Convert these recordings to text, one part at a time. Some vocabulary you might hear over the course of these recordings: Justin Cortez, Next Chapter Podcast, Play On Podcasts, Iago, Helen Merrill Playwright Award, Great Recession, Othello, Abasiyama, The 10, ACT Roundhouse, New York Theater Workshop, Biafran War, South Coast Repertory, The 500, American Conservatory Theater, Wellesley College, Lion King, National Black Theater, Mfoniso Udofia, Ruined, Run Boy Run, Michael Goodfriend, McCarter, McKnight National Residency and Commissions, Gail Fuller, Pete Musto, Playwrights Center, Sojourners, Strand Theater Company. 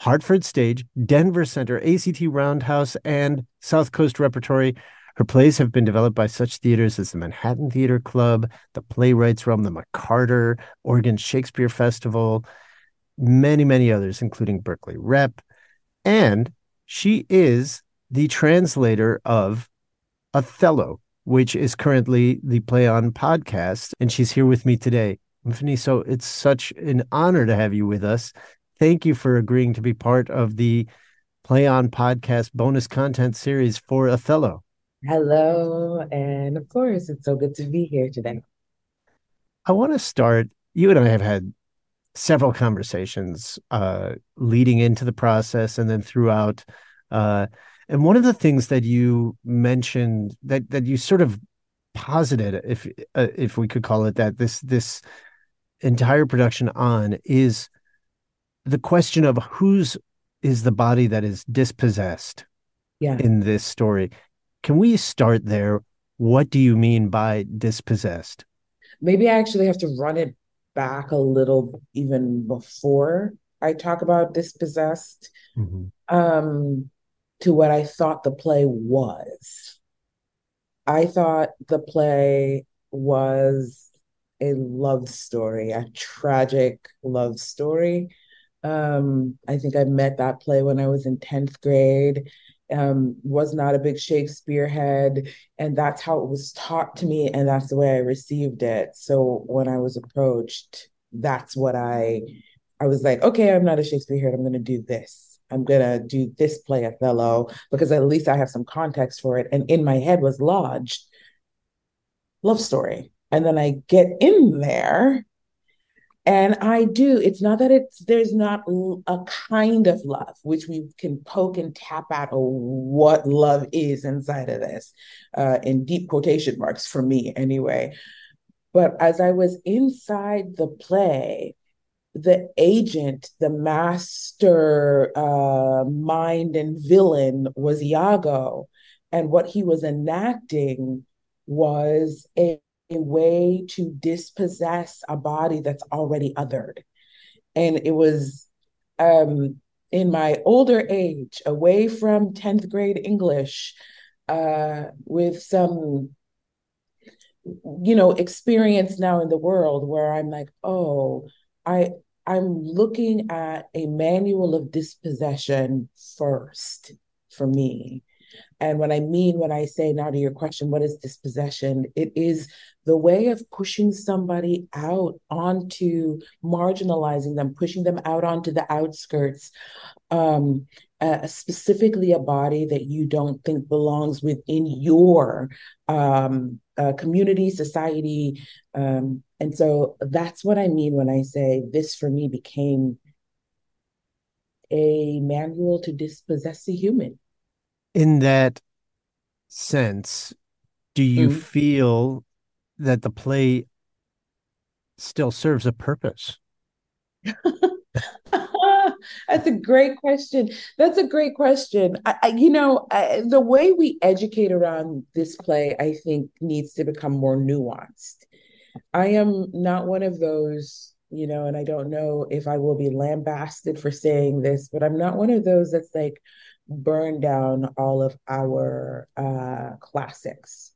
Hartford Stage, Denver Center, ACT Roundhouse, and South Coast Repertory. Her plays have been developed by such theaters as the Manhattan Theater Club, the Playwrights Realm, the McCarter, Oregon Shakespeare Festival, many, many others, including Berkeley Rep. And she is the translator of Othello, which is currently the Play On Podcast, and she's here with me today. Mfoniso, it's such an honor to have you with us. Thank you for agreeing to be part of the Play On Podcast bonus content series for Othello. Hello, and of course, it's so good to be here today. I want to start, you and I have had several conversations leading into the process and then throughout. And one of the things that you mentioned, that you sort of posited, if we could call it that, this entire production on, is the question of whose is the body that is dispossessed in this story. Can we start there? What do you mean by dispossessed? Maybe I actually have to run it back a little even before I talk about dispossessed. Mm-hmm. To what I thought the play was. I thought the play was a love story, a tragic love story. I think I met that play when I was in 10th grade, was not a big Shakespeare head, and that's how it was taught to me, and that's the way I received it. So when I was approached, that's what I was like, okay, I'm not a Shakespeare head, I'm going to do this. I'm going to do this play Othello because at least I have some context for it. And in my head was lodged love story. And then I get in there and I do. It's not that there's not a kind of love, which we can poke and tap at what love is inside of this, in deep quotation marks for me anyway. But as I was inside the play, the agent, the master mind and villain was Iago. And what he was enacting was a way to dispossess a body that's already othered. And it was in my older age, away from 10th grade English, with some, experience now in the world where I'm like, oh, I'm looking at a manual of dispossession first for me. And when I say now to your question, what is dispossession? It is the way of pushing somebody out onto, marginalizing them, pushing them out onto the outskirts, specifically a body that you don't think belongs within your community, society. And so that's what I mean when I say this for me became a manual to dispossess a human. In that sense, do you feel that the play still serves a purpose? That's a great question. That's a great question. I the way we educate around this play, I think, needs to become more nuanced. I am not one of those, and I don't know if I will be lambasted for saying this, but I'm not one of those that's like, burn down all of our classics.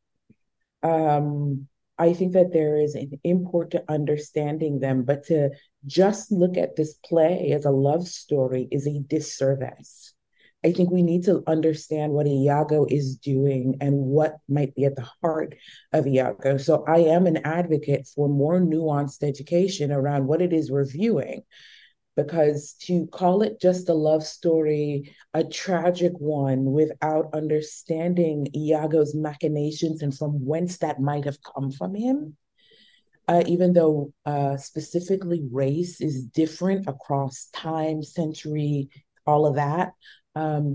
I think that there is an import to understanding them, but to just look at this play as a love story is a disservice. I think we need to understand what Iago is doing and what might be at the heart of Iago. So I am an advocate for more nuanced education around what it is we're viewing, because to call it just a love story, a tragic one, without understanding Iago's machinations and from whence that might have come from him, even though specifically race is different across time, century, all of that,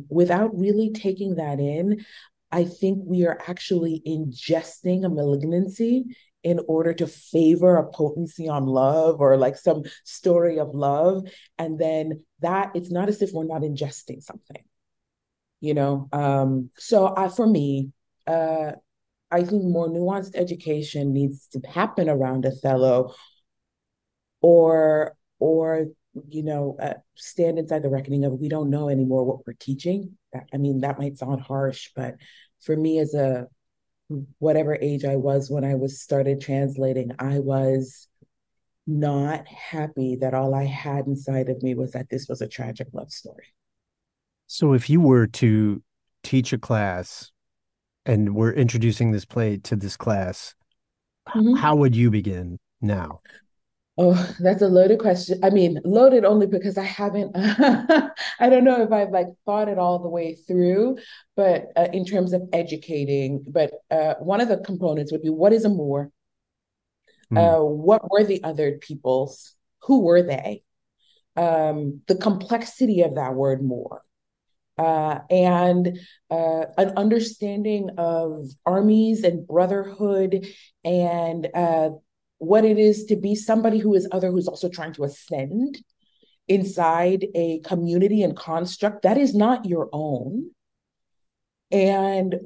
without really taking that in, I think we are actually ingesting a malignancy in order to favor a potency on love or like some story of love. And then that it's not as if we're not ingesting something, So, for me, I think more nuanced education needs to happen around Othello or stand inside the reckoning of, we don't know anymore what we're teaching. I mean, that might sound harsh, but for me as a, whatever age I was when I was started translating, I was not happy that all I had inside of me was that this was a tragic love story. So if you were to teach a class and we're introducing this play to this class, how would you begin now? Oh, that's a loaded question. I mean, loaded only because I haven't, I don't know if I've like thought it all the way through, but in terms of educating, but one of the components would be, what is a Moor? What were the other peoples? Who were they? The complexity of that word Moor. And an understanding of armies and brotherhood and what it is to be somebody who is other, who's also trying to ascend inside a community and construct that is not your own. And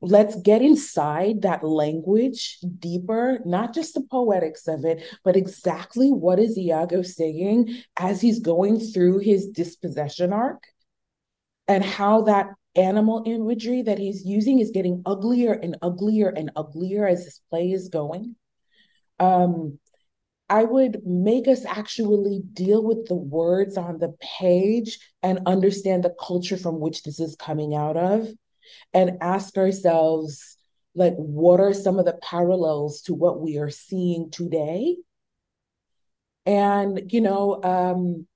let's get inside that language deeper, not just the poetics of it, but exactly what is Iago saying as he's going through his dispossession arc and how that animal imagery that he's using is getting uglier and uglier and uglier as this play is going. I would make us actually deal with the words on the page and understand the culture from which this is coming out of, and ask ourselves, like, what are some of the parallels to what we are seeing today? And, and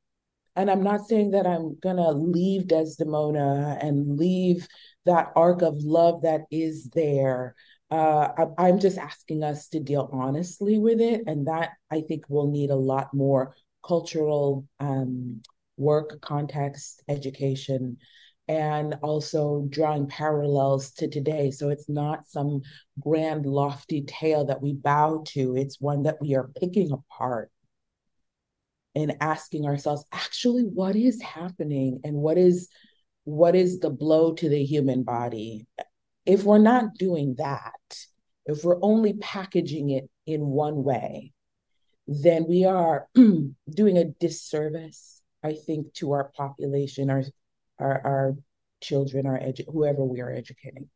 I'm not saying that I'm going to leave Desdemona and leave that arc of love that is there. I'm just asking us to deal honestly with it. And that, I think, will need a lot more cultural work, context, education, and also drawing parallels to today. So it's not some grand, lofty tale that we bow to. It's one that we are picking apart and asking ourselves, actually, what is happening? And what is the blow to the human body? If we're not doing that, if we're only packaging it in one way, then we are doing a disservice, I think, to our population, our children, whoever we are educating.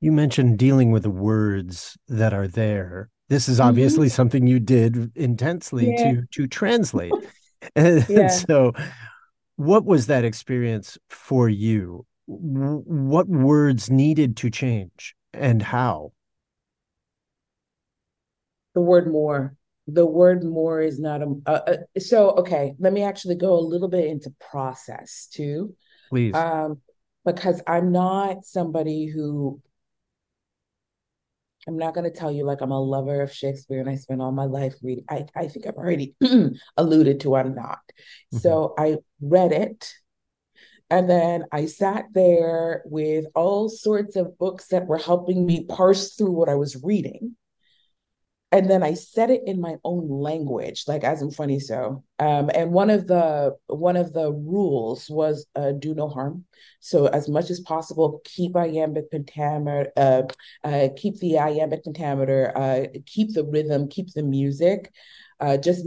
You mentioned dealing with the words that are there. This is obviously something you did intensely to translate. And so what was that experience for you? What words needed to change and how? The word more. The word more is not a... okay, let me actually go a little bit into process too. Please. Because I'm not somebody who... I'm not going to tell you like I'm a lover of Shakespeare and I spent all my life reading. I think I've already alluded to I'm not. Mm-hmm. So I read it. And then I sat there with all sorts of books that were helping me parse through what I was reading. And then I said it in my own language, like as Mfoniso. And one of the rules was do no harm. So as much as possible, keep iambic pentameter, keep the iambic pentameter, keep the rhythm, keep the music. Just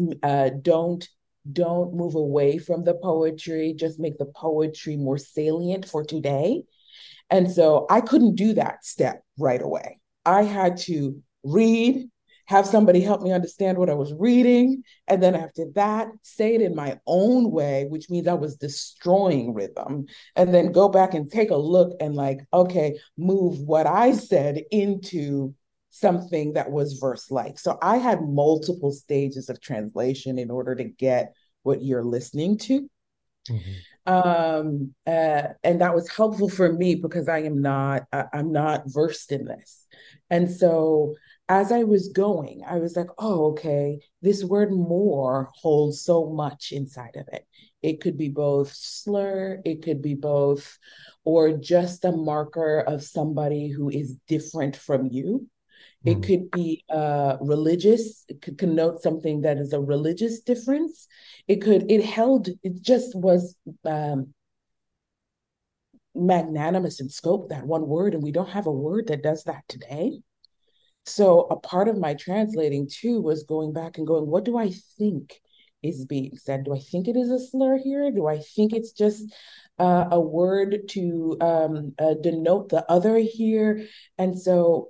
don't move away from the poetry. Just make the poetry more salient for today. And so I couldn't do that step right away. I had to read, have somebody help me understand what I was reading. And then after that, say it in my own way, which means I was destroying rhythm. And then go back and take a look and like, okay, move what I said into something that was verse-like. So I had multiple stages of translation in order to get what you're listening to. Mm-hmm. And that was helpful for me because I'm not versed in this. And so as I was going, I was like, oh, okay, this word more holds so much inside of it. It could be both slur, it could be both, or just a marker of somebody who is different from you. It could be religious. It could connote something that is a religious difference. It just was magnanimous in scope, that one word, and we don't have a word that does that today. So a part of my translating too was going back and going, what do I think is being said? Do I think it is a slur here? Do I think it's just a word to denote the other here? And so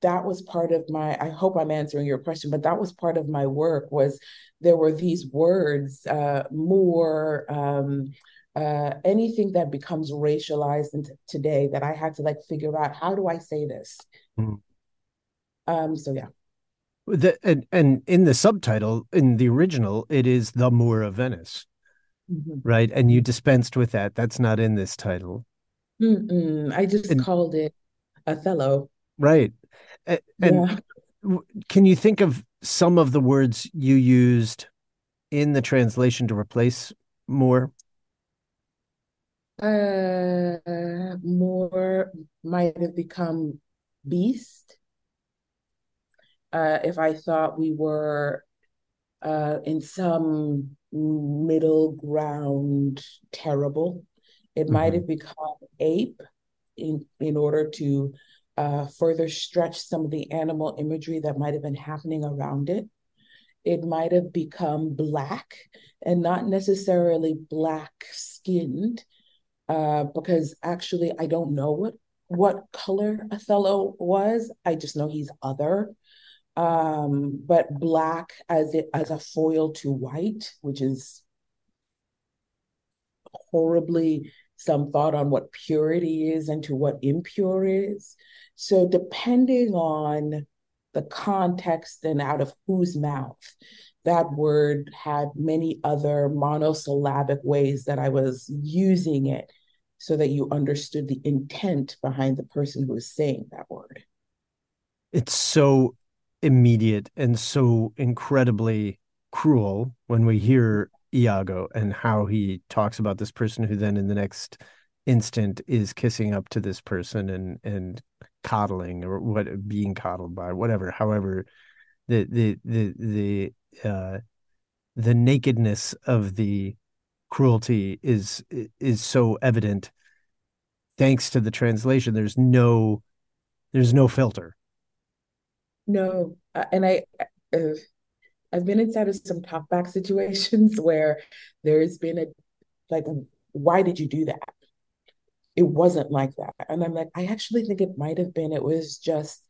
that was part of my, I hope I'm answering your question, but that was part of my work, was there were these words, more, anything that becomes racialized today that I had to like figure out, how do I say this? Mm. So yeah. And in the subtitle, in the original, it is The Moor of Venice, mm-hmm. right? And you dispensed with that. That's not in this title. Mm-mm. I just called it Othello. Right. And yeah. Can you think of some of the words you used in the translation to replace more? More might have become beast. If I thought we were in some middle ground terrible, it mm-hmm. might have become ape in order to further stretch some of the animal imagery that might have been happening around it. It might have become black, and not necessarily black skinned, because actually I don't know what color Othello was. I just know he's other, but black as a foil to white, which is horribly some thought on what purity is and to what impure is. So depending on the context and out of whose mouth, that word had many other monosyllabic ways that I was using it so that you understood the intent behind the person who was saying that word. It's so immediate and so incredibly cruel when we hear Iago and how he talks about this person who then in the next instant is kissing up to this person and coddling, or what, being coddled by, whatever. However, the nakedness of the cruelty is so evident. Thanks to the translation, there's no filter. No, and I've been inside of some talkback situations where there's been why did you do that? It wasn't like that. And I'm like, I actually think it might have been, it was just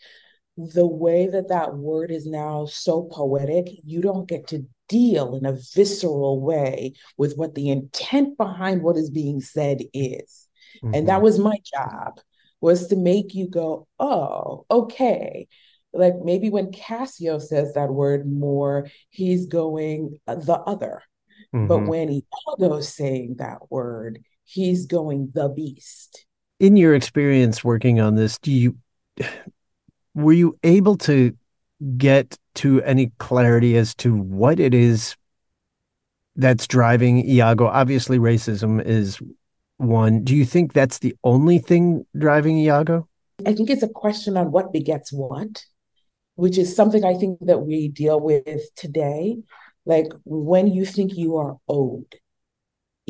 the way that word is now so poetic. You don't get to deal in a visceral way with what the intent behind what is being said is. Mm-hmm. And that was my job, was to make you go, oh, okay. Like maybe when Cassio says that word more, he's going the other. Mm-hmm. But when Iago's saying that word, he's going the beast. In your experience working on this, were you able to get to any clarity as to what it is that's driving Iago? Obviously, racism is one. Do you think that's the only thing driving Iago? I think it's a question on what begets what. which is something I think that we deal with today. Like, when you think you are owed,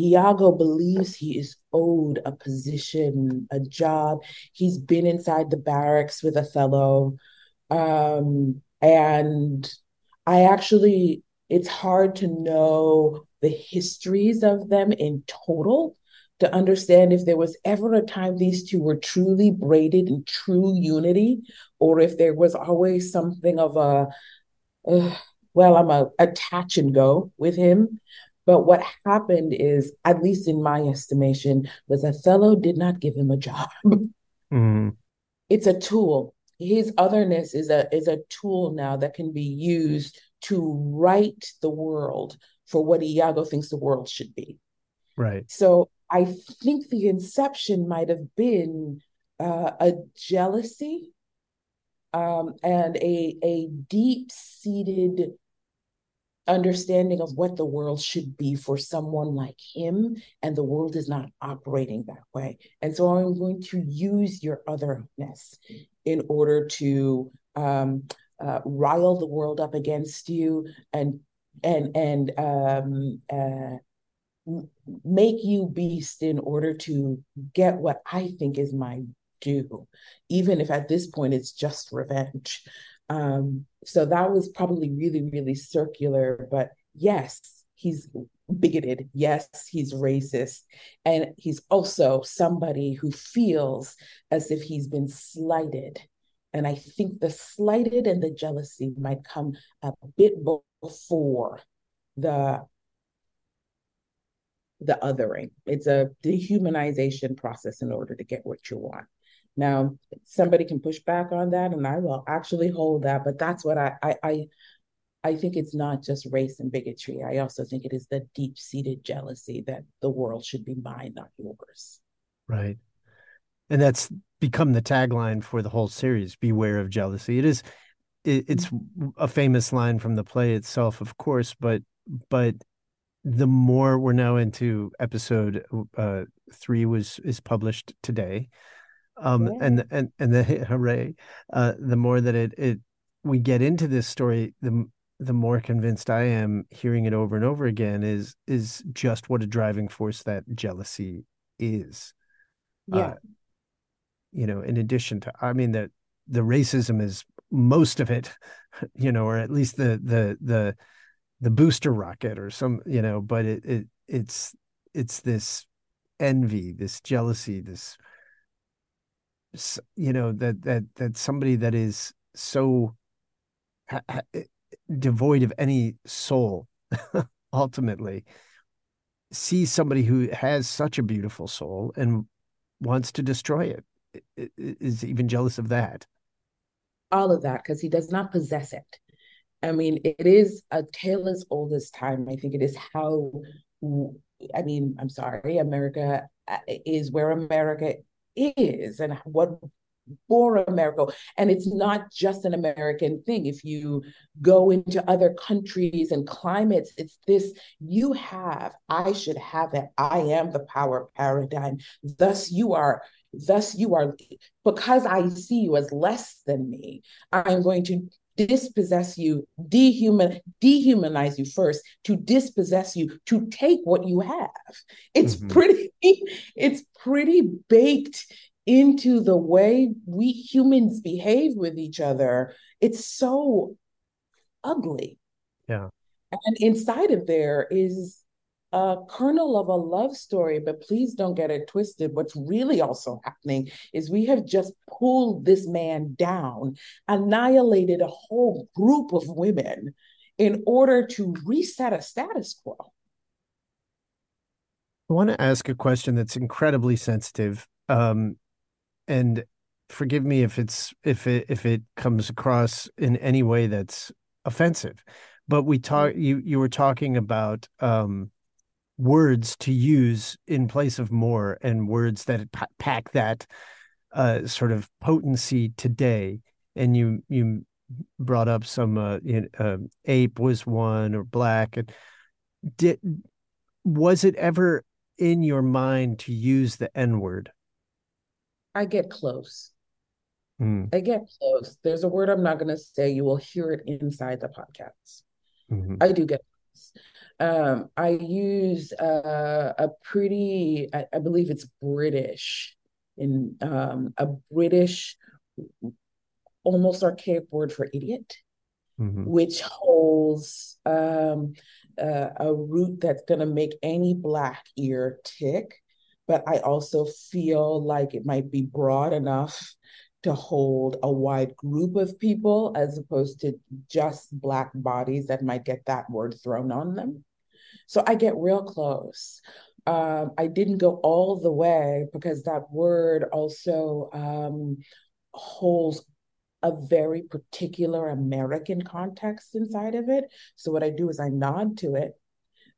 Iago believes he is owed a position, a job. He's been inside the barracks with Othello. And I actually, it's hard to know the histories of them in total to understand if there was ever a time these two were truly braided in true unity, or if there was always something of a, I'm a touch and go with him. But what happened is, at least in my estimation, was Othello did not give him a job. Mm. It's a tool. His otherness is a tool now that can be used to right the world for what Iago thinks the world should be. Right. So I think the inception might have been a jealousy and a deep-seated understanding of what the world should be for someone like him, and the world is not operating that way. And so I'm going to use your otherness in order to rile the world up against you and make you beast in order to get what I think is my due, even if at this point it's just revenge. So that was probably really, really circular, but yes, he's bigoted. Yes, he's racist. And he's also somebody who feels as if he's been slighted. And I think the slighted and the jealousy might come a bit before the othering. It's a dehumanization process in order to get what you want. Now, somebody can push back on that, and I will actually hold that, but that's what I think. It's not just race and bigotry. I also think it is the deep-seated jealousy that the world should be mine, not yours. Right. And that's become the tagline for the whole series, beware of jealousy. It's a famous line from the play itself, of course, but the more we're now into episode 3 is published today. Yeah. And the hooray, the more that we get into this story, the more convinced I am, hearing it over and over again, is just what a driving force that jealousy is. Yeah. In addition to, I mean, the racism is most of it, or at least the booster rocket or some, but it's this envy, this jealousy, this, that somebody that is so devoid of any soul ultimately sees somebody who has such a beautiful soul and wants to destroy it is even jealous of that. All of that, because he does not possess it. I mean, it is a tale as old as time. I think it is America is where America is and what bore America. And it's not just an American thing. If you go into other countries and climates, it's this, I should have it. I am the power paradigm. Thus you are, because I see you as less than me, I'm going to dispossess you, dehumanize you first, to dispossess you, to take what you have. It's pretty baked into the way we humans behave with each other. It's so ugly. Yeah. And inside of there is a kernel of a love story, but please don't get it twisted. What's really also happening is we have just pulled this man down, annihilated a whole group of women in order to reset a status quo. I want to ask a question that's incredibly sensitive, and forgive me if it comes across in any way that's offensive. But you were talking about words to use in place of more, and words that pack that sort of potency today. And you brought up some ape was one, or black. And was it ever in your mind to use the N-word? I get close. Again, so there's a word I'm not going to say. You will hear it inside the podcast. I do get this. I use a pretty, I believe it's British, in a British almost archaic word for idiot, which holds a root that's going to make any Black ear tick. But I also feel like it might be broad enough to hold a wide group of people as opposed to just Black bodies that might get that word thrown on them. So I get real close. I didn't go all the way because that word also holds a very particular American context inside of it. So what I do is I nod to it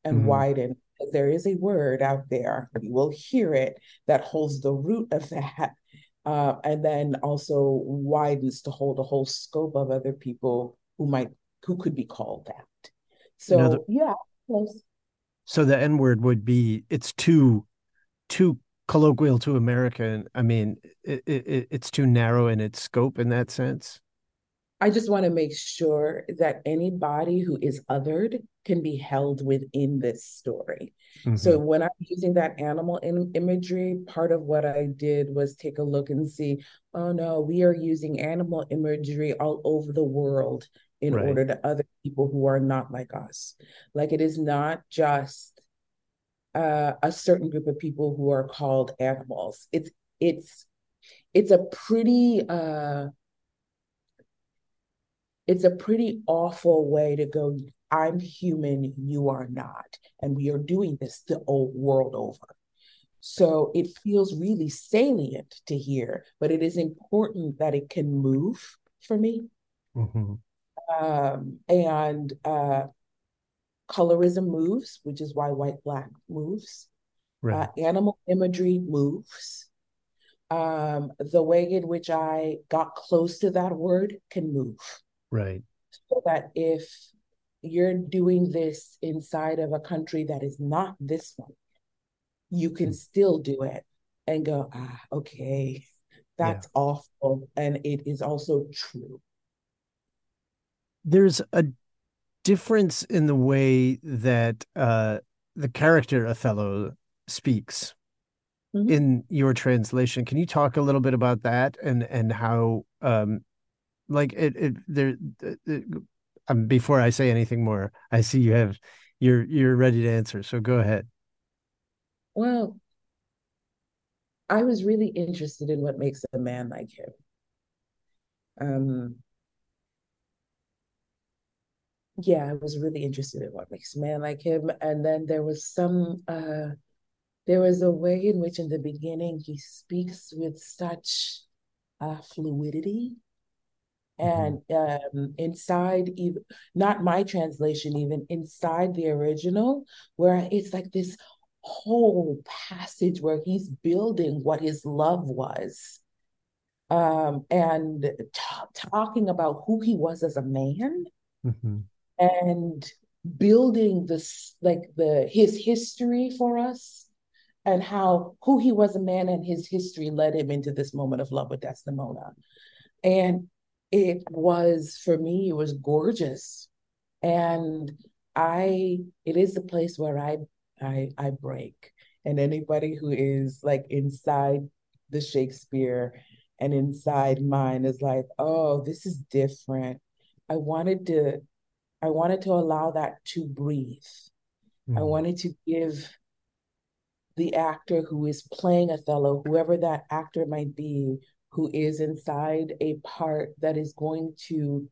and widen. There is a word out there, you will hear it, that holds the root of that. And then also widens to hold a whole scope of other people who could be called that. So So the N word would be, it's too colloquial, too American. I mean, it's too narrow in its scope in that sense. I just want to make sure that anybody who is othered can be held within this story. So when I'm using that animal imagery, part of what I did was take a look and see, oh no, we are using animal imagery all over the world in order to other people who are not like us. Like, it is not just a certain group of people who are called animals. It's a pretty... it's a pretty awful way to go, I'm human, you are not. And we are doing this the old world over. So it feels really salient to hear, but it is important that it can move for me. And colorism moves, which is why white, Black moves. Animal imagery moves. The way in which I got close to that word can move. So that if you're doing this inside of a country that is not this one, you can still do it and go, ah, okay, that's awful. And it is also true. There's a difference in the way that the character Othello speaks in your translation. Can you talk a little bit about that and how... before I say anything more, I see you have you're ready to answer, so go ahead. Well, I was really interested in what makes a man like him. I was really interested in what makes a man like him, and then there was a way in which in the beginning he speaks with such fluidity. And inside, even not my translation, even inside the original, where it's like this whole passage where he's building what his love was, and talking about who he was as a man, and building this his history for us, and how who he was a man and his history led him into this moment of love with Desdemona, and. It was, for me, it was gorgeous. And it is the place where I break. And anybody who is inside the Shakespeare and inside mine is like, oh, this is different. I wanted to allow that to breathe. I wanted to give the actor who is playing Othello, whoever that actor might be, who is inside a part that is going to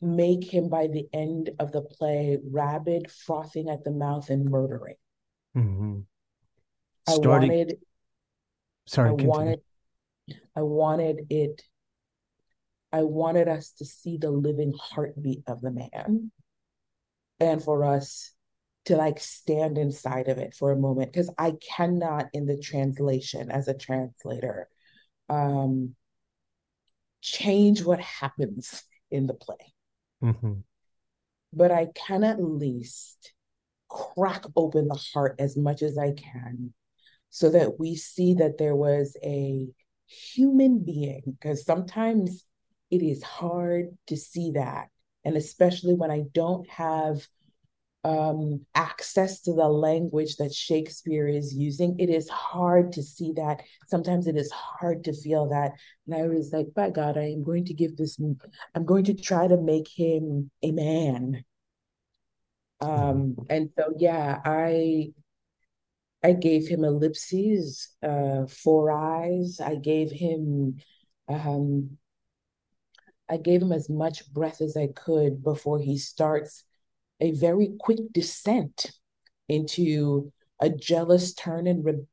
make him by the end of the play rabid, frothing at the mouth, and murdering. I wanted us to see the living heartbeat of the man, and for us to stand inside of it for a moment, because I cannot, in the translation, as a translator, change what happens in the play. But I can at least crack open the heart as much as I can so that we see that there was a human being, because sometimes it is hard to see that. And especially when I don't have access to the language that Shakespeare is using, it is hard to see that. Sometimes it is hard to feel that. And I was like, by God, I am going to give this, I'm going to try to make him a man. And so, yeah, I gave him ellipses, four eyes. I gave him as much breath as I could before he starts a very quick descent into a jealous turn and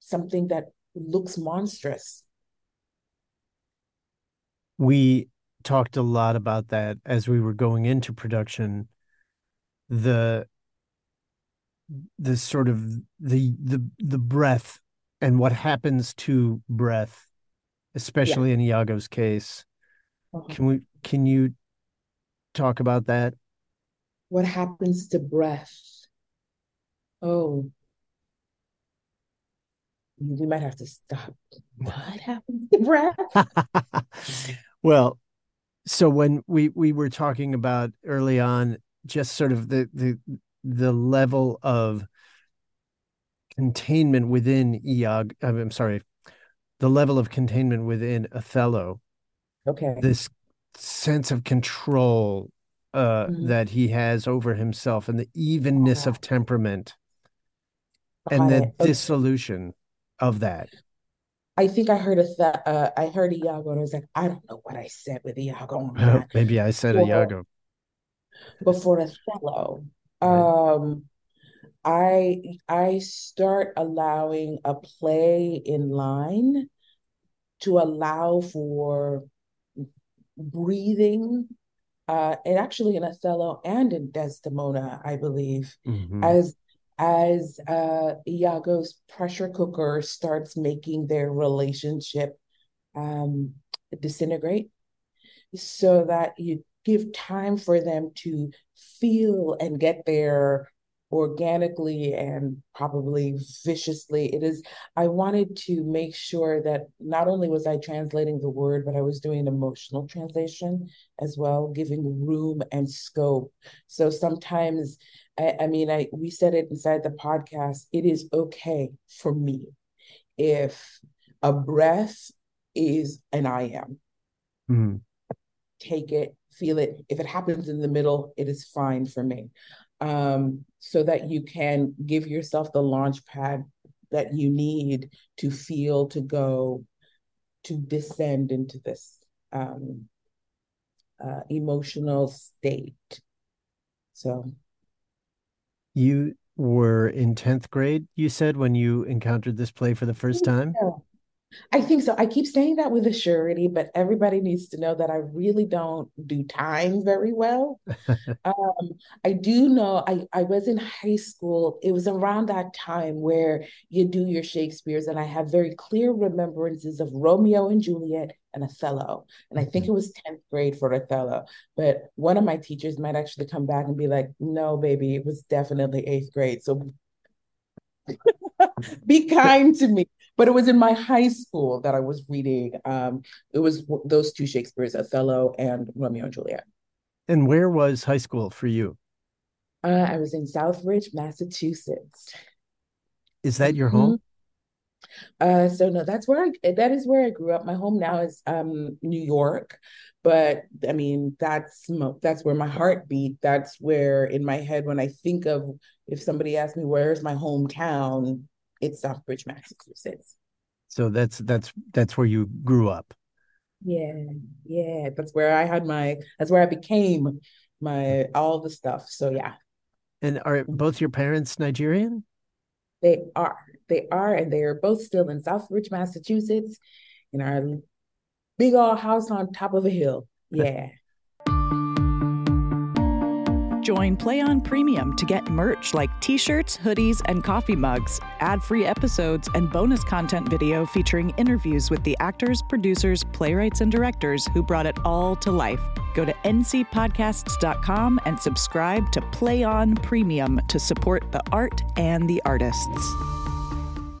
something that looks monstrous. We talked a lot about that as we were going into production. The sort of the breath and what happens to breath, especially in Iago's case. Can you talk about that? What happens to breath? Oh, we might have to stop. What happens to breath? Well, so when we were talking about early on, just sort of the level of containment within Iago, I'm sorry, the level of containment within Othello. Okay. This sense of control that he has over himself and the evenness of temperament and the dissolution of that. I think I heard I heard Iago and I was like, I don't know what I said with Iago. Maybe I said Iago. Before Othello, I start allowing a play in line to allow for breathing, and actually in Othello and in Desdemona, I believe, as Iago's pressure cooker starts making their relationship disintegrate, so that you give time for them to feel and get there organically and probably viciously. It is, I wanted to make sure that not only was I translating the word, but I was doing an emotional translation as well, giving room and scope. So sometimes, we said it inside the podcast, it is okay for me if a breath is an I am. Take it, feel it. If it happens in the middle, it is fine for me. So that you can give yourself the launch pad that you need to feel, to go, to descend into this emotional state. So. You were in 10th grade, you said, when you encountered this play for the first time? Yeah. I think so. I keep saying that with a surety, but everybody needs to know that I really don't do time very well. I do know I was in high school. It was around that time where you do your Shakespeare's, and I have very clear remembrances of Romeo and Juliet and Othello. And I think it was 10th grade for Othello, but one of my teachers might actually come back and be like, no, baby, it was definitely 8th grade. So be kind to me. But it was in my high school that I was reading. It was those two Shakespeare's, Othello and Romeo and Juliet. And where was high school for you? I was in Southbridge, Massachusetts. Is that your home? So no, that is where I grew up. My home now is New York, but I mean that's where my heart beat. That's where in my head when I think of, if somebody asks me where's my hometown, it's Southbridge, Massachusetts. So that's where you grew up. Yeah. That's where I became my, all the stuff. So yeah. And are both your parents Nigerian? They are, and they are both still in Southbridge, Massachusetts, in our big old house on top of a hill. Yeah. Join Play On Premium to get merch like t-shirts, hoodies, and coffee mugs, ad-free episodes, and bonus content video featuring interviews with the actors, producers, playwrights, and directors who brought it all to life. Go to ncpodcasts.com and subscribe to Play On Premium to support the art and the artists.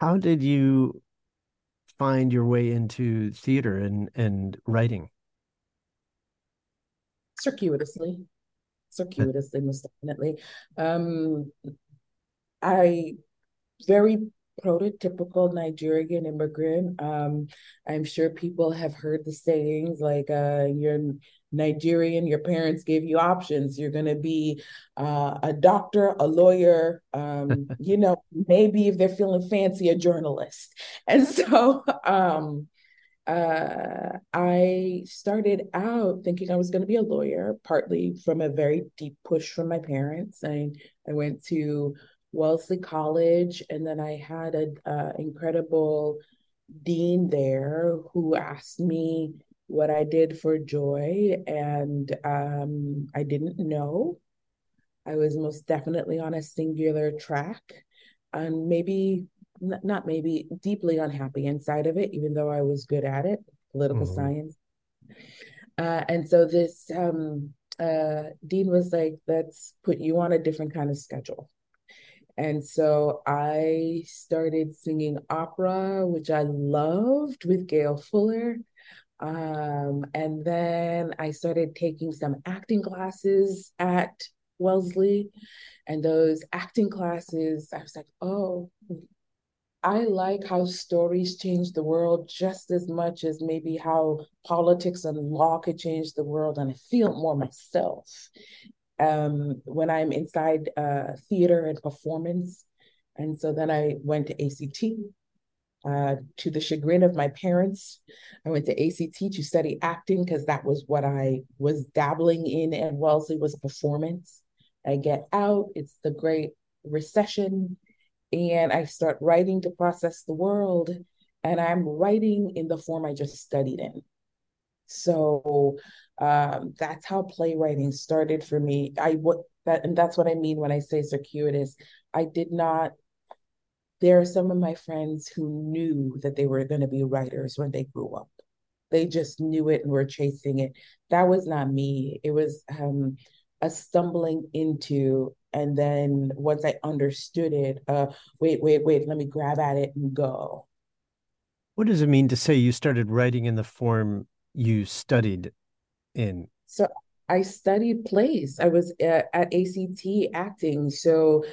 How did you find your way into theater and writing? Circuitously, most definitely. I very prototypical Nigerian immigrant. I'm sure people have heard the sayings like, you're Nigerian, your parents gave you options. You're going to be a doctor, a lawyer, maybe if they're feeling fancy, a journalist. And so I started out thinking I was going to be a lawyer, partly from a very deep push from my parents. I went to Wellesley College, and then I had an incredible dean there who asked me what I did for joy, and I didn't know. I was most definitely on a singular track, and deeply unhappy inside of it, even though I was good at it, political science. And so this dean was like, let's put you on a different kind of schedule. And so I started singing opera, which I loved, with Gail Fuller. And then I started taking some acting classes at Wellesley. And those acting classes, I was like, oh, I like how stories change the world just as much as maybe how politics and law could change the world. And I feel it more myself. When I'm inside theater and performance. And so then I went to ACT, to the chagrin of my parents. I went to ACT to study acting because that was what I was dabbling in at Wellesley, was performance. I get out, it's the Great Recession, and I start writing to process the world. And I'm writing in the form I just studied in. So that's how playwriting started for me. And that's what I mean when I say circuitous. There are some of my friends who knew that they were going to be writers when they grew up. They just knew it and were chasing it. That was not me. It was a stumbling into, and then once I understood it, wait, let me grab at it and go. What does it mean to say you started writing in the form you studied in? So I studied plays. I was at ACT acting. So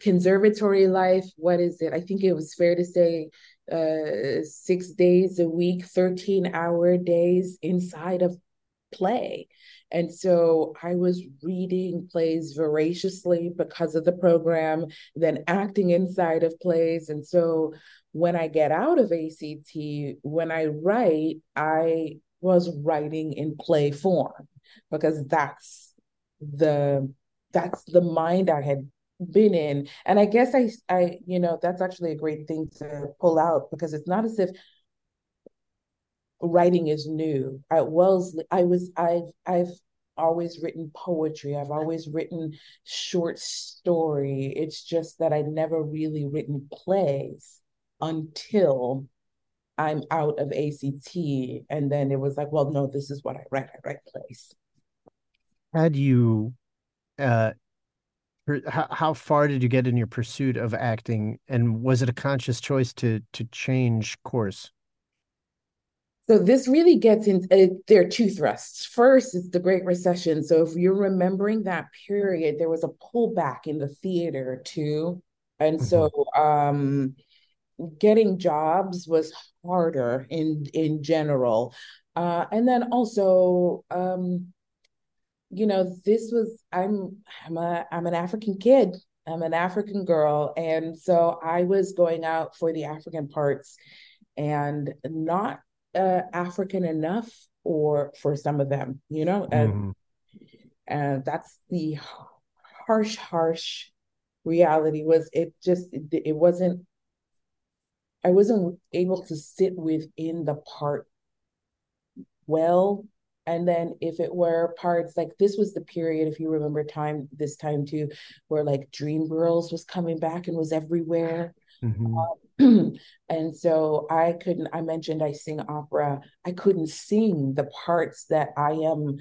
conservatory life, what is it? I think it was fair to say 6 days a week, 13-hour days inside of play. And so I was reading plays voraciously because of the program, then acting inside of plays. And so when I get out of ACT, when I write, I was writing in play form because that's the mind I had been in. And I guess I that's actually a great thing to pull out, because it's not as if writing is new. At Wellesley, I've always written poetry. I've always written short story. It's just that I'd never really written plays until I'm out of ACT. And then it was like, well, no, this is what I write. I write plays. Had you, how far did you get in your pursuit of acting? And was it a conscious choice to change course? So this really gets in, there are two thrusts. First, it's the Great Recession. So if you're remembering that period, there was a pullback in the theater to And so getting jobs was harder in general. And then also, you know, this was, I'm an African kid. I'm an African girl. And so I was going out for the African parts and not African enough or for some of them, you know, and that's the harsh reality was I wasn't able to sit within the part well. And then if it were parts like this was the period, if you remember this time too, where like Dream Girls was coming back and was everywhere. And so I sing opera. I couldn't sing the parts that I am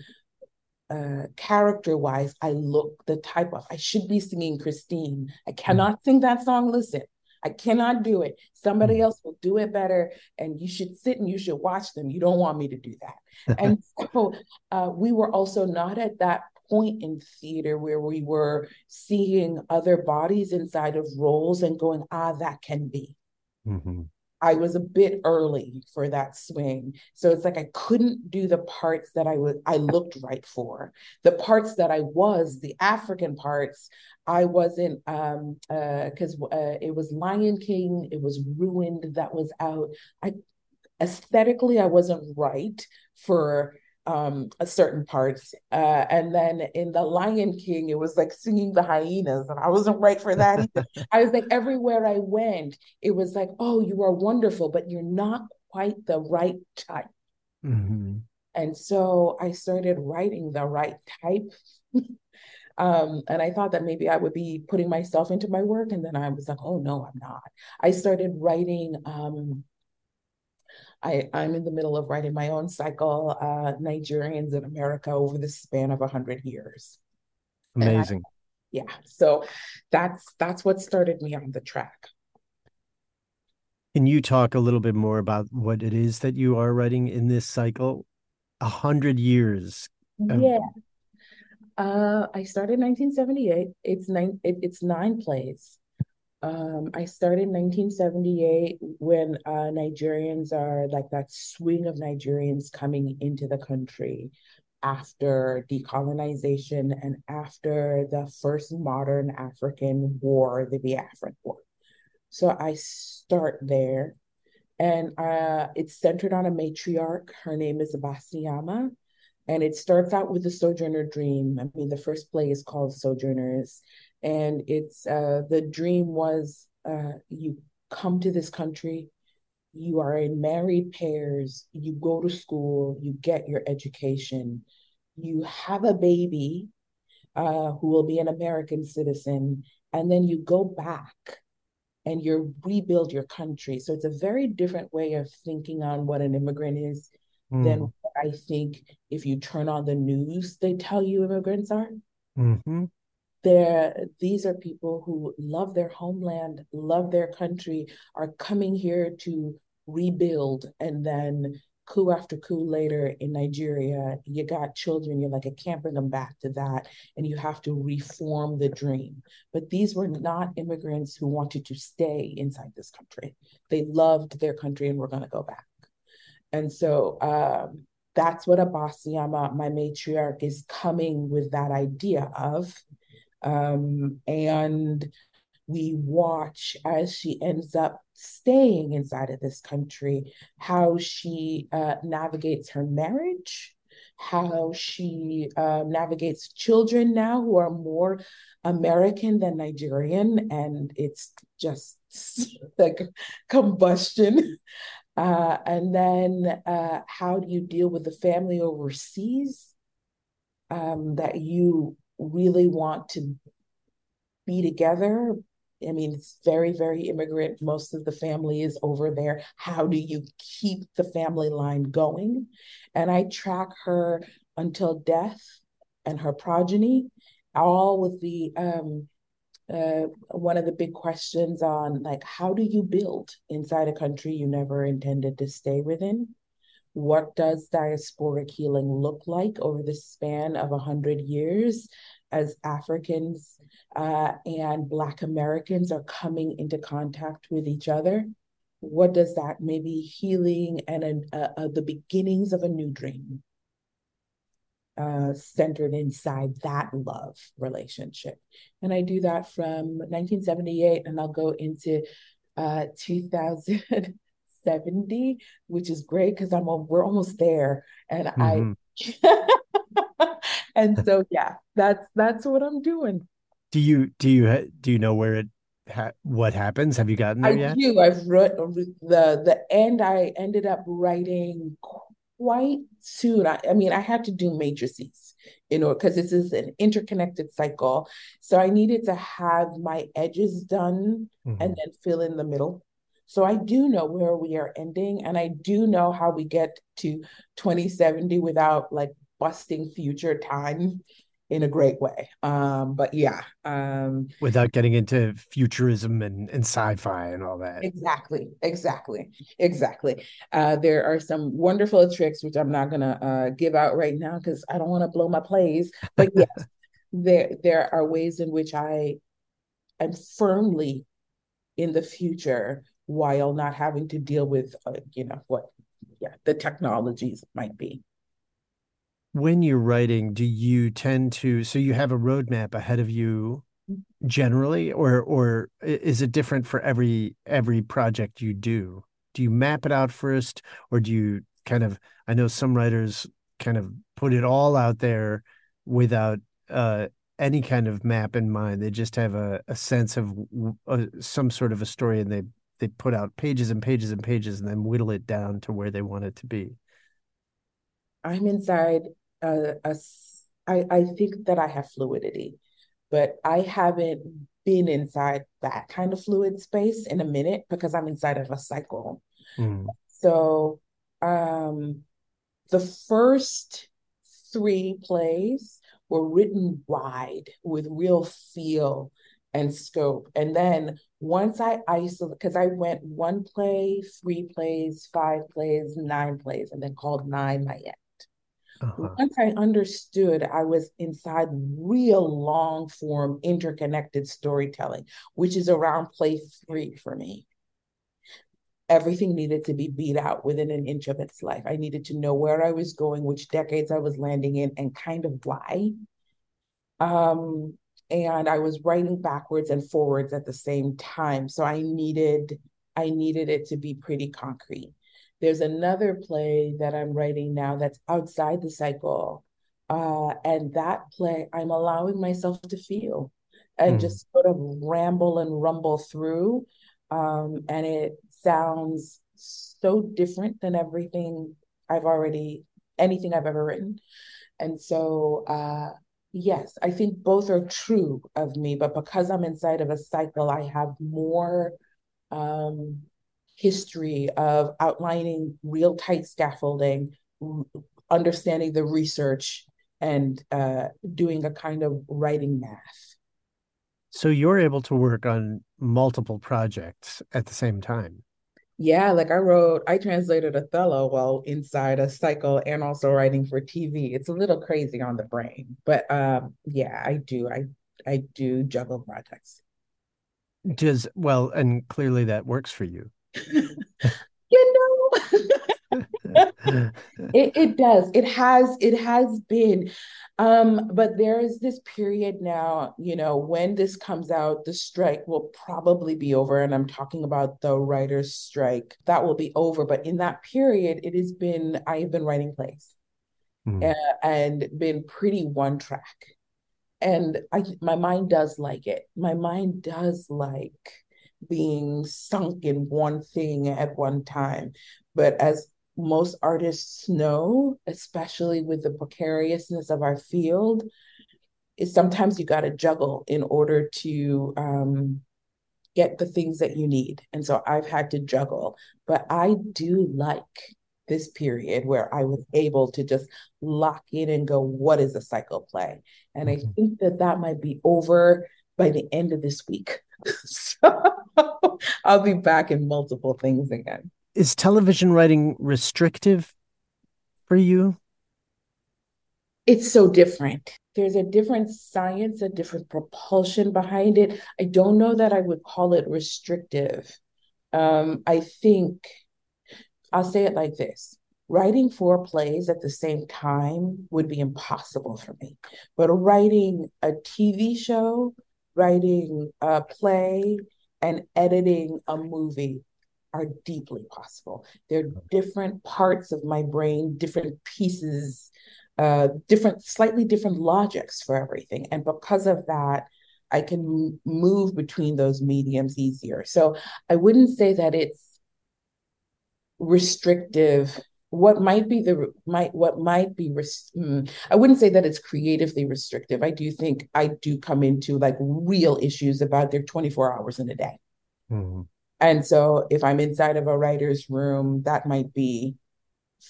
character wise. I look the type of, I should be singing Christine. I cannot sing that song. Listen, I cannot do it. Somebody else will do it better. And you should sit and you should watch them. You don't want me to do that. And so we were also not at that point in theater where we were seeing other bodies inside of roles and going, that can be. I was a bit early for that swing. So it's like I couldn't do the parts that I looked right for. The parts that I was, the African parts, I wasn't, because it was Lion King, it was Ruined that was out. Aesthetically, I wasn't right for certain parts. And then in the Lion King, it was like singing the hyenas, and I wasn't right for that either. I was like, everywhere I went, it was like, oh, you are wonderful, but you're not quite the right type. And so I started writing the right type. And I thought that maybe I would be putting myself into my work. And then I was like, oh no, I'm not. I started writing, I'm in the middle of writing my own cycle, Nigerians in America over the span of 100 years. Amazing. So that's what started me on the track. Can you talk a little bit more about what it is that you are writing in this cycle? 100 years. I started in 1978. It's 9 plays. I started in 1978 when Nigerians are like that swing of Nigerians coming into the country after decolonization and after the first modern African war, the Biafran War. So I start there, and it's centered on a matriarch. Her name is Abasiyama, and it starts out with the Sojourner dream. I mean, the first play is called Sojourners. And it's the dream was you come to this country, you are in married pairs, you go to school, you get your education, you have a baby who will be an American citizen, and then you go back and you rebuild your country. So it's a very different way of thinking on what an immigrant is than what I think if you turn on the news, they tell you immigrants are. These are people who love their homeland, love their country, are coming here to rebuild. And then coup after coup later in Nigeria, you got children, you're like, I can't bring them back to that. And you have to reform the dream. But these were not immigrants who wanted to stay inside this country. They loved their country and were going to go back. And so that's what Abasiyama, my matriarch, is coming with that idea of. And we watch as she ends up staying inside of this country, how she navigates her marriage, how she navigates children now who are more American than Nigerian. And it's just like combustion. And then how do you deal with the family overseas that you really want to be together? I mean, it's very, very immigrant. Most of the family is over there. How do you keep the family line going? And I track her until death and her progeny, all with the one of the big questions on like, how do you build inside a country you never intended to stay within? what does diasporic healing look like over the span of 100 years as Africans and Black Americans are coming into contact with each other? What does that maybe healing and the beginnings of a new dream centered inside that love relationship? And I do that from 1978, and I'll go into 2070, which is great because we're almost there, and and so yeah, that's what I'm doing. Do you know where it? What happens? Have you gotten there yet? I do. I've written the end. I ended up writing quite soon. I mean, I had to do matrices, because this is an interconnected cycle. So I needed to have my edges done and then fill in the middle. So I do know where we are ending, and I do know how we get to 2070 without like busting future time in a great way. But yeah. Without getting into futurism and sci-fi and all that. Exactly. There are some wonderful tricks, which I'm not going to give out right now because I don't want to blow my plays. But yes, there are ways in which I am firmly in the future while not having to deal with, the technologies might be. When you're writing, do you tend to, so you have a roadmap ahead of you generally, or is it different for every project you do? Do you map it out first, or do you kind of, I know some writers kind of put it all out there without any kind of map in mind. They just have a sense of some sort of a story, and they put out pages and pages and pages and then whittle it down to where they want it to be. I'm inside I think that I have fluidity, but I haven't been inside that kind of fluid space in a minute because I'm inside of a cycle. So the first three plays were written wide with real feel and scope. And then once I isolate, because I went one play, three plays, five plays, nine plays, and then called nine my end. Once I understood I was inside real long form interconnected storytelling, which is around play three for me. Everything needed to be beat out within an inch of its life. I needed to know where I was going, which decades I was landing in, and kind of why. And I was writing backwards and forwards at the same time. So I needed it to be pretty concrete. There's another play that I'm writing now that's outside the cycle. And that play, I'm allowing myself to feel and just sort of ramble and rumble through. And it sounds so different than anything I've ever written. And so, yes, I think both are true of me, but because I'm inside of a cycle, I have more, history of outlining real tight scaffolding, understanding the research, and doing a kind of writing math. So you're able to work on multiple projects at the same time. Yeah, like I translated Othello while inside a cycle and also writing for TV. It's a little crazy on the brain, but yeah, I do. I do juggle projects. And clearly that works for you. It does. It has been. But there is this period now, when this comes out, the strike will probably be over. And I'm talking about the writer's strike. That will be over. But in that period, I've been writing plays and been pretty one track. And my mind does like it. My mind does like being sunk in one thing at one time. But as most artists know, especially with the precariousness of our field, is sometimes you got to juggle in order to get the things that you need. And so I've had to juggle, but I do like this period where I was able to just lock in and go, what is a cycle play? And I think that might be over by the end of this week. So I'll be back in multiple things again. Is television writing restrictive for you? It's so different. There's a different science, a different propulsion behind it. I don't know that I would call it restrictive. I think I'll say it like this. Writing four plays at the same time would be impossible for me. But writing a TV show, writing a play, and editing a movie are deeply possible. They're different parts of my brain, different pieces, slightly different logics for everything. And because of that, I can move between those mediums easier. So I wouldn't say that it's restrictive. I wouldn't say that it's creatively restrictive. I do think I do come into like real issues about their 24 hours in a day. Mm-hmm. And so if I'm inside of a writer's room, that might be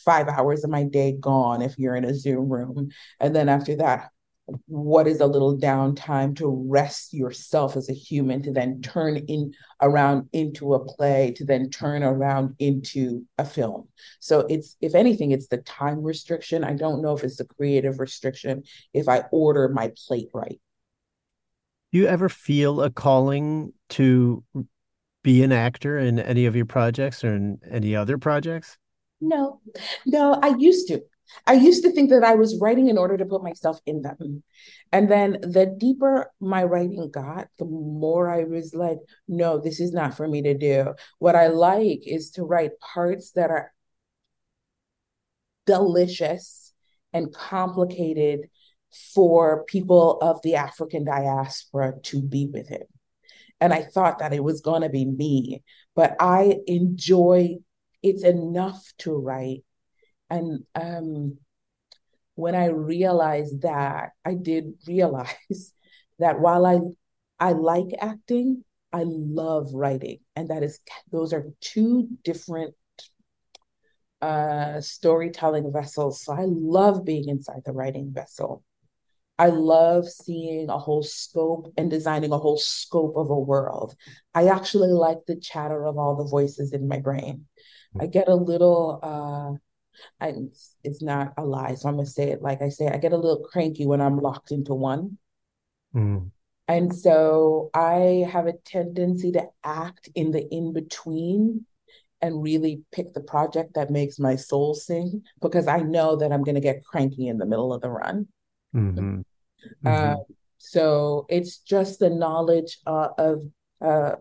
5 hours of my day gone if you're in a Zoom room. And then after that, what is a little downtime to rest yourself as a human, to then turn in around into a play, to then turn around into a film. So it's, if anything, it's the time restriction. I don't know if it's the creative restriction if I order my plate right. Do you ever feel a calling to be an actor in any of your projects or in any other projects? No, I used to. I used to think that I was writing in order to put myself in them. And then the deeper my writing got, the more I was like, no, this is not for me to do. What I like is to write parts that are delicious and complicated for people of the African diaspora to be with it. And I thought that it was going to be me, but I enjoy, it's enough to write. And when I realized that, I did realize that while I like acting, I love writing. And those are two different storytelling vessels. So I love being inside the writing vessel. I love seeing a whole scope and designing a whole scope of a world. I actually like the chatter of all the voices in my brain. I get a little... it's not a lie, so I'm going to say it like I say. I get a little cranky when I'm locked into one. Mm. And so I have a tendency to act in the in-between and really pick the project that makes my soul sing, because I know that I'm going to get cranky in the middle of the run. Mm-hmm. So it's just the knowledge of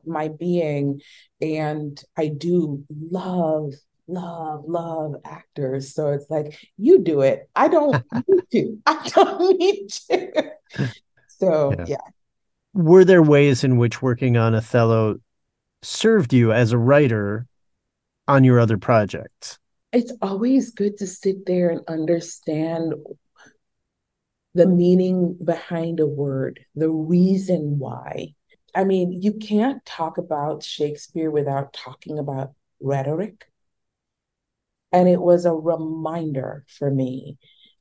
my being. And I do love actors, so it's like, you do it, I don't need to. So yeah. Were there ways in which working on Othello served you as a writer on your other projects? It's always good to sit there and understand the meaning behind a word, the reason why. I mean, you can't talk about Shakespeare without talking about rhetoric. And it was a reminder for me.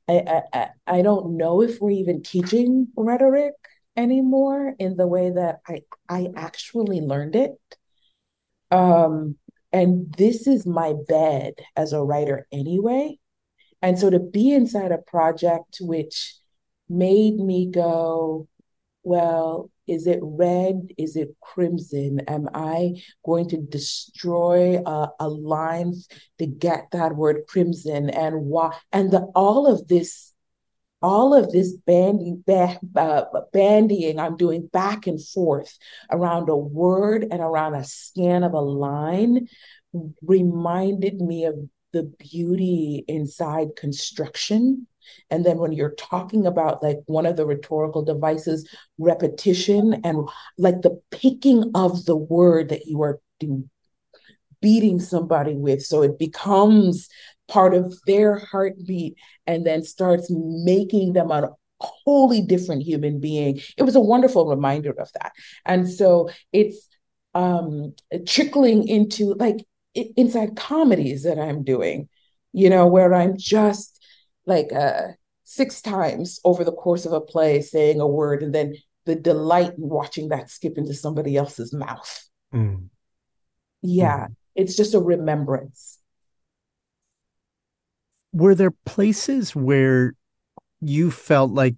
I don't know if we're even teaching rhetoric anymore in the way that I actually learned it. And this is my bed as a writer anyway. And so to be inside a project which made me go, well, is it red? Is it crimson? Am I going to destroy a line to get that word crimson? And why? And all of this bandying I'm doing back and forth around a word and around a scan of a line reminded me of the beauty inside construction. And then when you're talking about like one of the rhetorical devices, repetition, and like the picking of the word that you are beating somebody with, so it becomes part of their heartbeat and then starts making them a wholly different human being. It was a wonderful reminder of that. And so it's trickling into like inside comedies that I'm doing, where I'm just like six times over the course of a play saying a word, and then the delight in watching that skip into somebody else's mouth. Mm. Yeah, It's just a remembrance. were there places where you felt like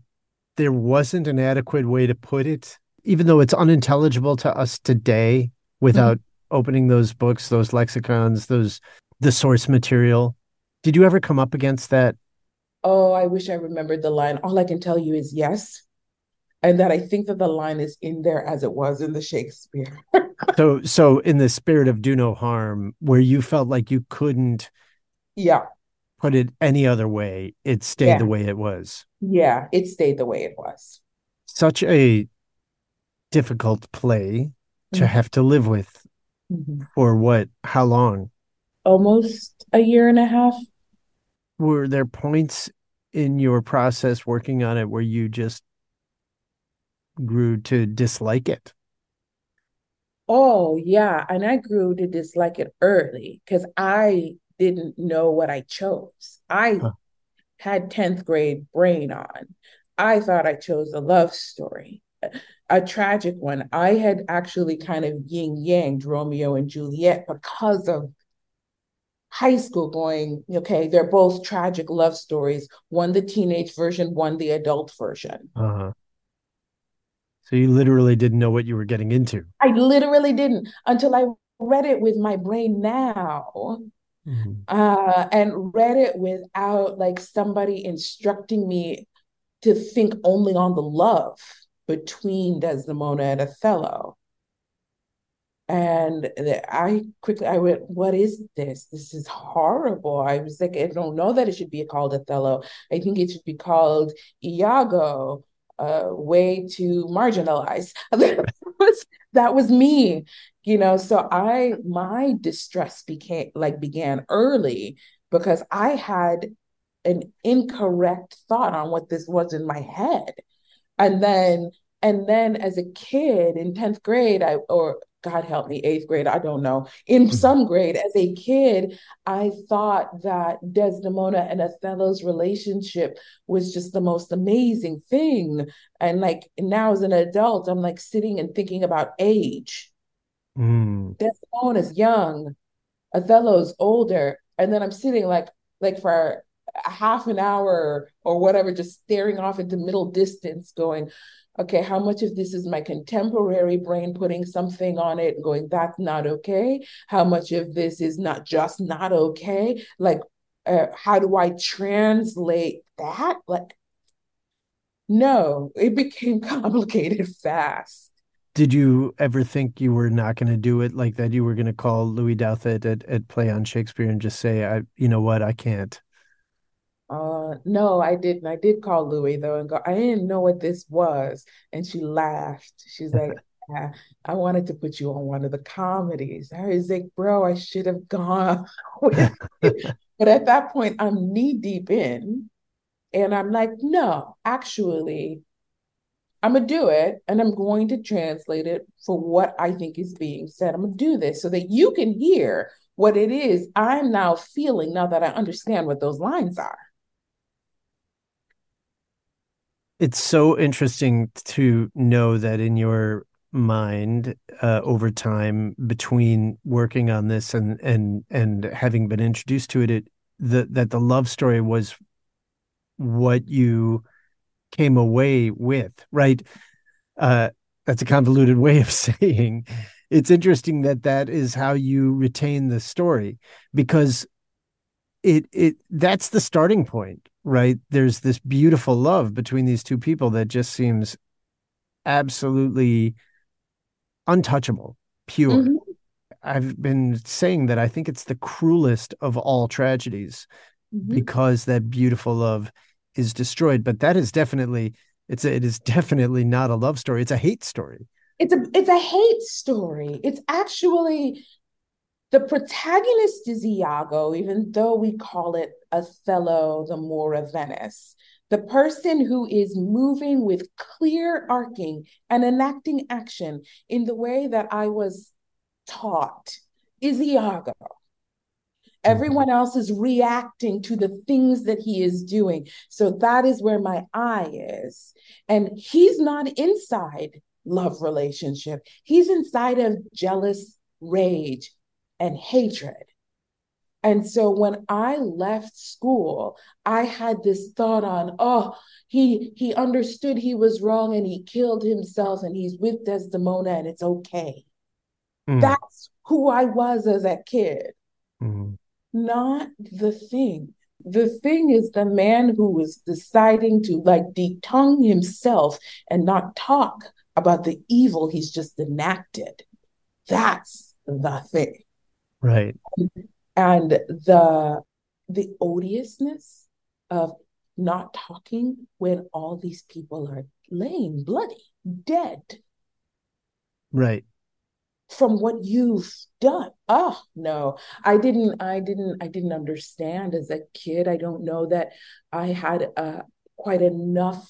there wasn't an adequate way to put it, even though it's unintelligible to us today without opening those books, those lexicons, the source material? Did you ever come up against that? Oh, I wish I remembered the line. All I can tell you is yes. And that I think that the line is in there as it was in the Shakespeare. So in the spirit of do no harm, where you felt like you couldn't put it any other way, it stayed the way it was. Yeah, it stayed the way it was. Such a difficult play to have to live with for how long? Almost a year and a half. Were there points in your process working on it where you just grew to dislike it? Oh, yeah. And I grew to dislike it early because I didn't know what I chose. I had 10th grade brain on. I thought I chose a love story, a tragic one. I had actually kind of yin-yanged Romeo and Juliet because of high school going, okay, they're both tragic love stories. One the teenage version, one the adult version. So you literally didn't know what you were getting into. I literally didn't until I read it with my brain now and read it without like somebody instructing me to think only on the love between Desdemona and Othello. And I went, what is this? This is horrible. I was like, I don't know that it should be called Othello. I think it should be called Iago, way to marginalize. That was me, you know? So my distress began early because I had an incorrect thought on what this was in my head. And then as a kid in 10th grade, God help me, 8th grade, I don't know. In some grade, as a kid, I thought that Desdemona and Othello's relationship was just the most amazing thing. And like now as an adult, I'm like sitting and thinking about age. Desdemona's young, Othello's older. And then I'm sitting like for half an hour or whatever, just staring off into middle distance going, okay, how much of this is my contemporary brain putting something on it and going, that's not okay? How much of this is not just not okay? Like, how do I translate that? Like, no, it became complicated fast. Did you ever think you were not going to do it like that? You were going to call Louis Douthat at Play On Shakespeare and just say, you know what, I can't. No, I didn't. I did call Louie though and go, I didn't know what this was. And she laughed. She's like, yeah, I wanted to put you on one of the comedies. I was like, bro, I should have gone with it. But at that point, I'm knee deep in. And I'm like, no, actually, I'm going to do it. And I'm going to translate it for what I think is being said. I'm going to do this so that you can hear what it is I'm now feeling now that I understand what those lines are. It's so interesting to know that in your mind over time between working on this and having been introduced to it, that the love story was what you came away with, right? That's a convoluted way of saying. It's interesting that is how you retain the story because it that's the starting point. Right. There's this beautiful love between these two people that just seems absolutely untouchable, pure. I've been saying that I think it's the cruelest of all tragedies because that beautiful love is destroyed. But that is definitely it is definitely not a love story. It's a hate story. It's a hate story. It's actually the protagonist is Iago, even though we call it Othello, the Moor of Venice, the person who is moving with clear arcing and enacting action in the way that I was taught is Iago. Everyone else is reacting to the things that he is doing. So that is where my eye is. And he's not inside love relationship. He's inside of jealous rage and hatred. And so when I left school, I had this thought on, oh, he understood he was wrong and he killed himself and he's with Desdemona and it's okay. Mm. That's who I was as a kid. Mm. Not the thing. The thing is the man who was deciding to like detongue himself and not talk about the evil he's just enacted. That's the thing. Right. And the odiousness of not talking when all these people are laying bloody, dead. Right. From what you've done. Oh no. I didn't understand as a kid. I don't know that I had quite enough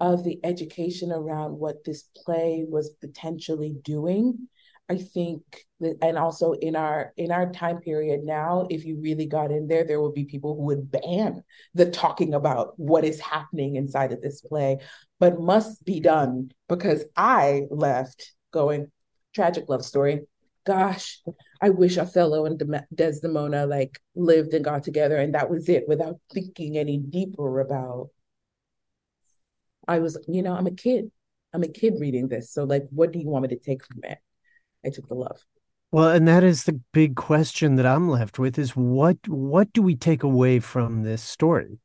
of the education around what this play was potentially doing. I think that, and also in our time period now, if you really got in there, there will be people who would ban the talking about what is happening inside of this play, but must be done because I left going, tragic love story. Gosh, I wish Othello and Desdemona like lived and got together and that was it without thinking any deeper about, I was, you know, I'm a kid reading this. So like, what do you want me to take from it? I took the love. Well, and that is the big question that I'm left with is what do we take away from this story?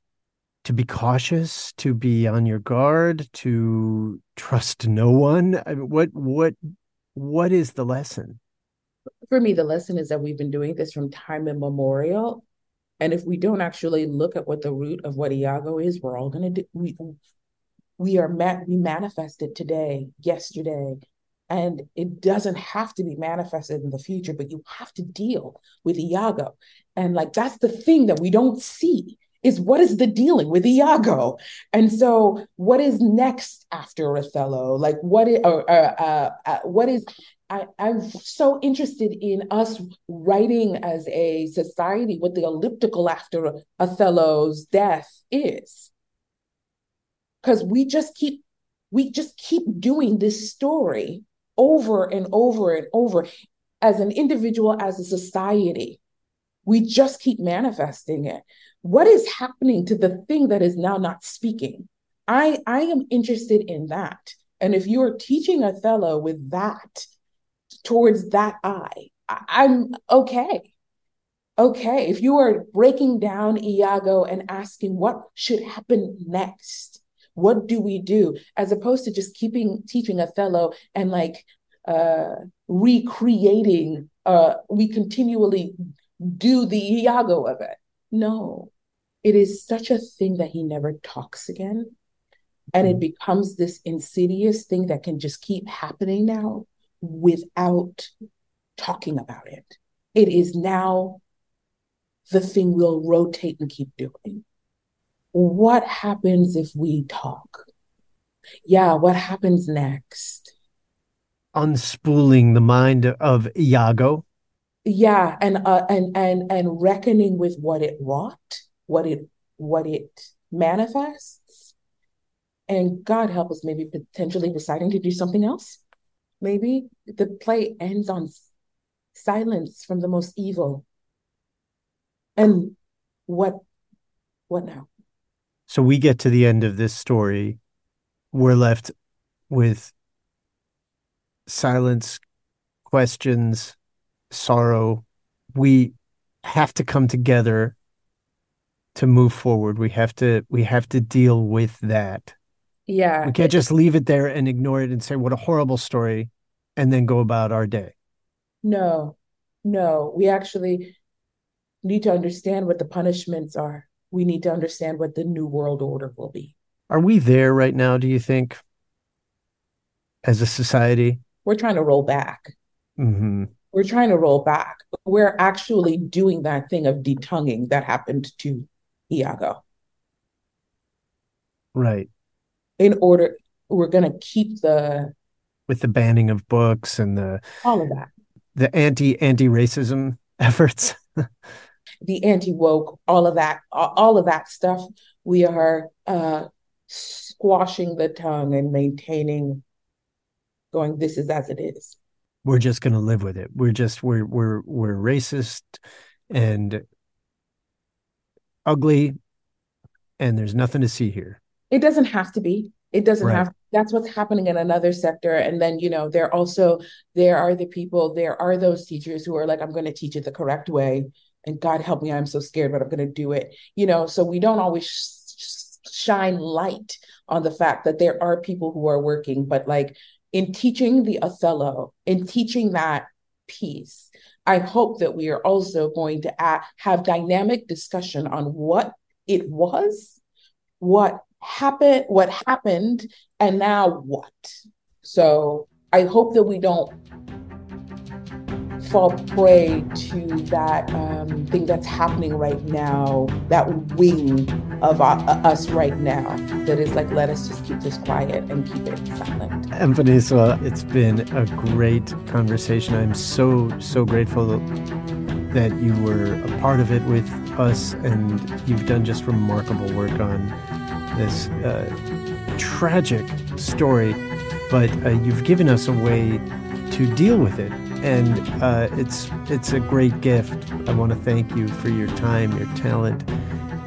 To be cautious, to be on your guard, to trust no one. I mean, what is the lesson? For me, the lesson is that we've been doing this from time immemorial. And if we don't actually look at what the root of what Iago is, we're all going to do. We manifest it today, yesterday. And it doesn't have to be manifested in the future, but you have to deal with Iago. And like, that's the thing that we don't see is what is the dealing with Iago? And so what is next after Othello? Like what is, I'm so interested in us writing as a society, what the elliptical after Othello's death is. Because we just keep doing this story over and over and over as an individual, as a society. We just keep manifesting it. What is happening to the thing that is now not speaking? I am interested in that. And if you are teaching Othello with that, towards that I'm okay. Okay, if you are breaking down Iago and asking what should happen next, what do we do? As opposed to just teaching Othello and like recreating, we continually do the Iago of it. No, it is such a thing that he never talks again. And it becomes this insidious thing that can just keep happening now without talking about it. It is now the thing we'll rotate and keep doing. What happens if we talk? Yeah, what happens next? Unspooling the mind of Iago. Yeah, and reckoning with what it wrought, what it manifests, and God help us, maybe potentially deciding to do something else. Maybe the play ends on silence from the most evil. And what now? So we get to the end of this story. We're left with silence, questions, sorrow. We have to come together to move forward. We have to deal with that. Yeah. We can't just leave it there and ignore it and say, what a horrible story, and then go about our day. No. We actually need to understand what the punishments are. We need to understand what the new world order will be. Are we there right now, do you think, as a society? We're trying to roll back. Mm-hmm. We're trying to roll back. We're actually doing that thing of detonguing that happened to Iago. Right. In order, we're going to keep with the banning of books and all of that. The anti-racism efforts. The anti-woke, all of that stuff, we are squashing the tongue and maintaining, going, this is as it is. We're just going to live with it. We're racist and ugly, and there's nothing to see here. It doesn't have to be. It doesn't have to. That's what's happening in another sector. And then, you know, there are the people, there are those teachers who are like, I'm going to teach it the correct way. And God help me, I'm so scared, but I'm going to do it. You know, so we don't always shine light on the fact that there are people who are working, but like in teaching the Othello, in teaching that piece, I hope that we are also going to have dynamic discussion on what it was, what happened, and now what? So I hope that we don't fall prey to that thing that's happening right now, that wing of us right now, that is like, let us just keep this quiet and keep it silent. Mfoniso, it's been a great conversation. I'm so grateful that you were a part of it with us, and you've done just remarkable work on this tragic story, but you've given us a way to deal with it, and it's a great gift. I want to thank you for your time, your talent,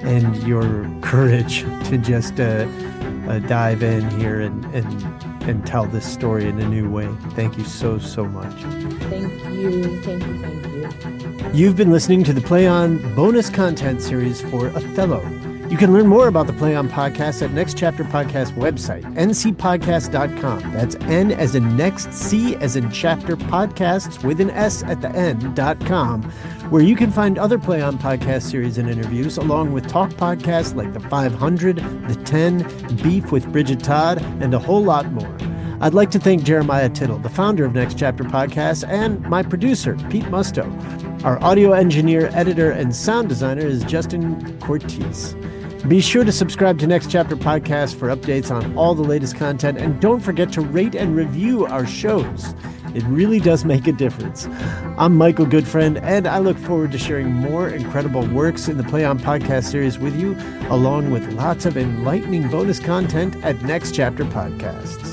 and your courage to just dive in here and tell this story in a new way. Thank you so much. Thank you. You've been listening to the Play On bonus content series for Othello. You can learn more about the Play On Podcast at Next Chapter Podcast website, ncpodcast.com. That's N as in next, C as in chapter, podcasts with an S at the end.com, where you can find other Play On Podcast series and interviews, along with talk podcasts like The 500, The 10, Beef with Bridget Todd, and a whole lot more. I'd like to thank Jeremiah Tittle, the founder of Next Chapter Podcast, and my producer, Pete Musto. Our audio engineer, editor, and sound designer is Justin Cortez. Be sure to subscribe to Next Chapter Podcast for updates on all the latest content, and don't forget to rate and review our shows. It really does make a difference. I'm Michael Goodfriend, and I look forward to sharing more incredible works in the Play On Podcast series with you, along with lots of enlightening bonus content at Next Chapter Podcasts.